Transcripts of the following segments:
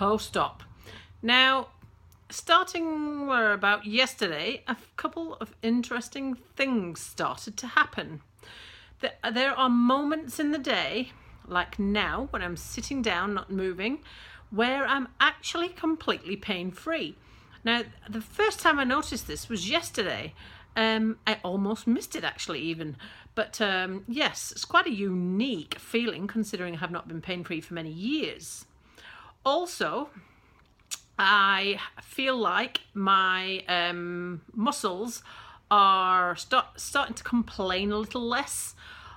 post op. Now, starting about yesterday, a couple of interesting things started to happen. There are moments in the day, like now, when I'm sitting down, not moving, where I'm actually completely pain-free. Now, the first time I noticed this was yesterday. I almost missed it, actually, even. But yes, it's quite a unique feeling, considering I have not been pain-free for many years. Also, I feel like my muscles are starting to complain a little less,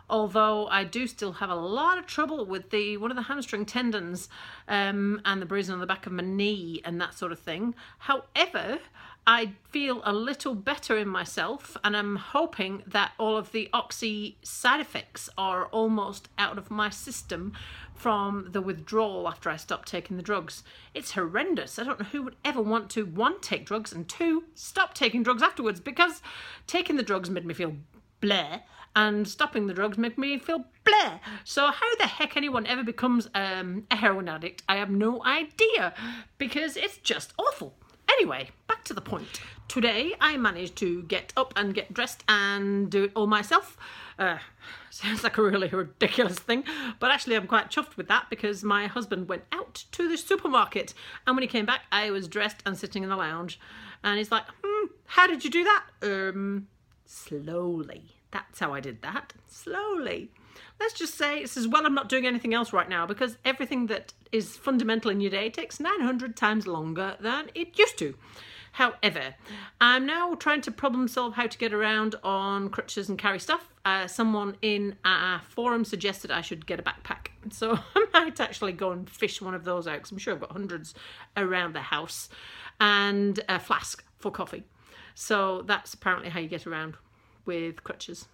although I do still have a lot of trouble with one of the hamstring tendons and the bruising on the back of my knee and that sort of thing. However, I feel a little better in myself, and I'm hoping that all of the oxy side effects are almost out of my system from the withdrawal after I stopped taking the drugs. It's horrendous. I don't know who would ever want to, one, take drugs, and two, stop taking drugs afterwards, because taking the drugs made me feel bleh, and stopping the drugs make me feel bleh. So how the heck anyone ever becomes a heroin addict, I have no idea, because it's just awful. Anyway, back to the point. Today I managed to get up and get dressed and do it all myself. Sounds like a really ridiculous thing, but actually I'm quite chuffed with that, because my husband went out to the supermarket, and when he came back I was dressed and sitting in the lounge, and he's like, how did you do that? Slowly. That's how I did that. Slowly. Let's just say it's as well I'm not doing anything else right now, because everything that is fundamental in your day takes 900 times longer than it used to. However, I'm now trying to problem solve how to get around on crutches and carry stuff. Someone in a forum suggested I should get a backpack, so I might actually go and fish one of those out, because I'm sure I've got hundreds around the house, and a flask for coffee. So that's apparently how you get around with crutches.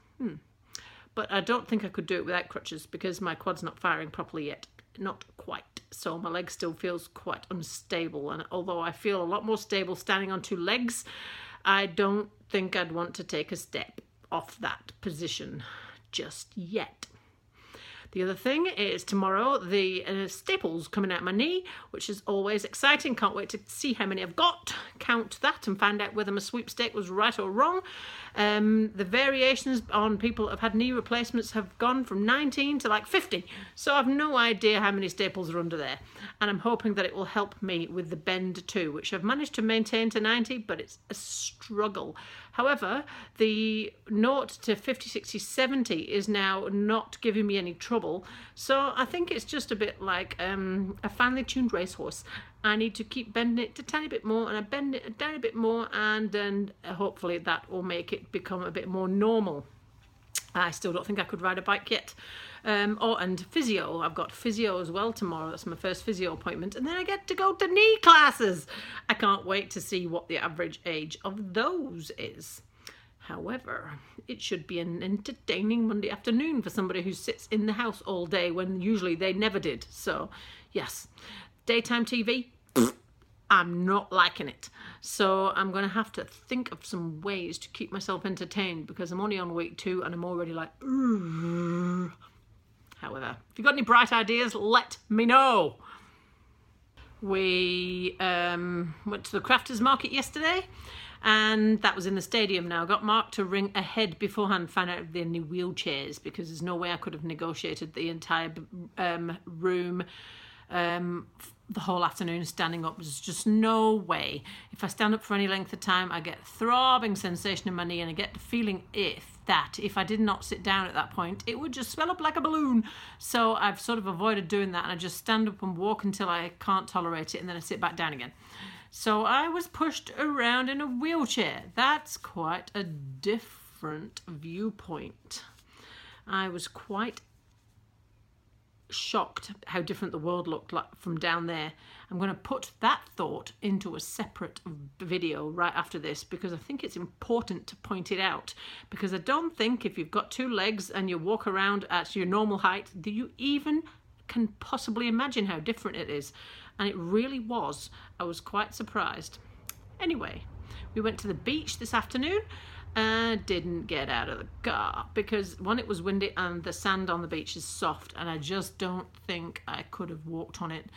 But I don't think I could do it without crutches, because my quad's not firing properly yet. Not quite. So my leg still feels quite unstable. And although I feel a lot more stable standing on two legs, I don't think I'd want to take a step off that position just yet. The other thing is tomorrow, the staples coming out my knee, which is always exciting. Can't wait to see how many I've got, count that and find out whether my sweepstake was right or wrong. The variations on people that have had knee replacements have gone from 19 to like 50. So I've no idea how many staples are under there. And I'm hoping that it will help me with the bend too, which I've managed to maintain to 90, but it's a struggle. However, the 0 to 50, 60, 70 is now not giving me any trouble. So I think it's just a bit like a finely tuned racehorse. I need to keep bending it a tiny bit more, and I bend it a tiny bit more, and then hopefully that will make it become a bit more normal. I still don't think I could ride a bike yet. And physio. I've got physio as well tomorrow. That's my first physio appointment. And then I get to go to knee classes. I can't wait to see what the average age of those is. However, it should be an entertaining Monday afternoon for somebody who sits in the house all day when usually they never did. So, yes, daytime TV, I'm not liking it. So I'm going to have to think of some ways to keep myself entertained, because I'm only on week 2 and I'm already like, urgh. However, if you've got any bright ideas, let me know. We went to the crafters market yesterday, and that was in the stadium. Now I got Mark to ring ahead beforehand, find out if there are any wheelchairs, because there's no way I could have negotiated the entire room, the whole afternoon standing up. There's just no way. If I stand up for any length of time, I get a throbbing sensation in my knee, and I get the feeling if I did not sit down at that point, it would just swell up like a balloon. So I've sort of avoided doing that, and I just stand up and walk until I can't tolerate it, and then I sit back down again. So I was pushed around in a wheelchair. That's quite a different viewpoint. I was quite shocked how different the world looked like from down there. I'm going to put that thought into a separate video right after this, because I think it's important to point it out, because I don't think if you've got two legs and you walk around at your normal height that you even can possibly imagine how different it is. And it really was. I was quite surprised. Anyway, we went to the beach this afternoon and didn't get out of the car because, one, it was windy and the sand on the beach is soft, and I just don't think I could have walked on it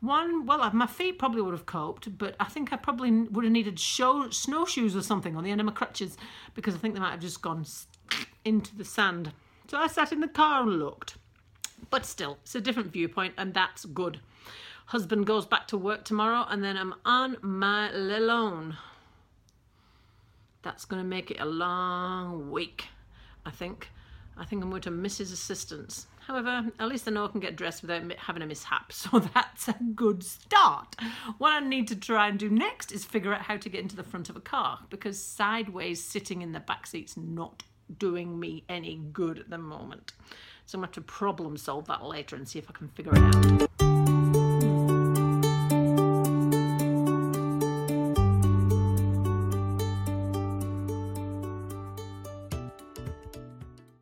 One, well, my feet probably would have coped, but I think I probably would have needed snowshoes or something on the end of my crutches, because I think they might have just gone into the sand. So I sat in the car and looked. But still, it's a different viewpoint, and that's good. Husband goes back to work tomorrow, and then I'm on my own. That's going to make it a long week, I think. I think I'm going to miss his assistance. However, at least I know I can get dressed without having a mishap, so that's a good start. What I need to try and do next is figure out how to get into the front of a car, because sideways sitting in the back seat's not doing me any good at the moment. So I'm going to have to problem solve that later and see if I can figure it out.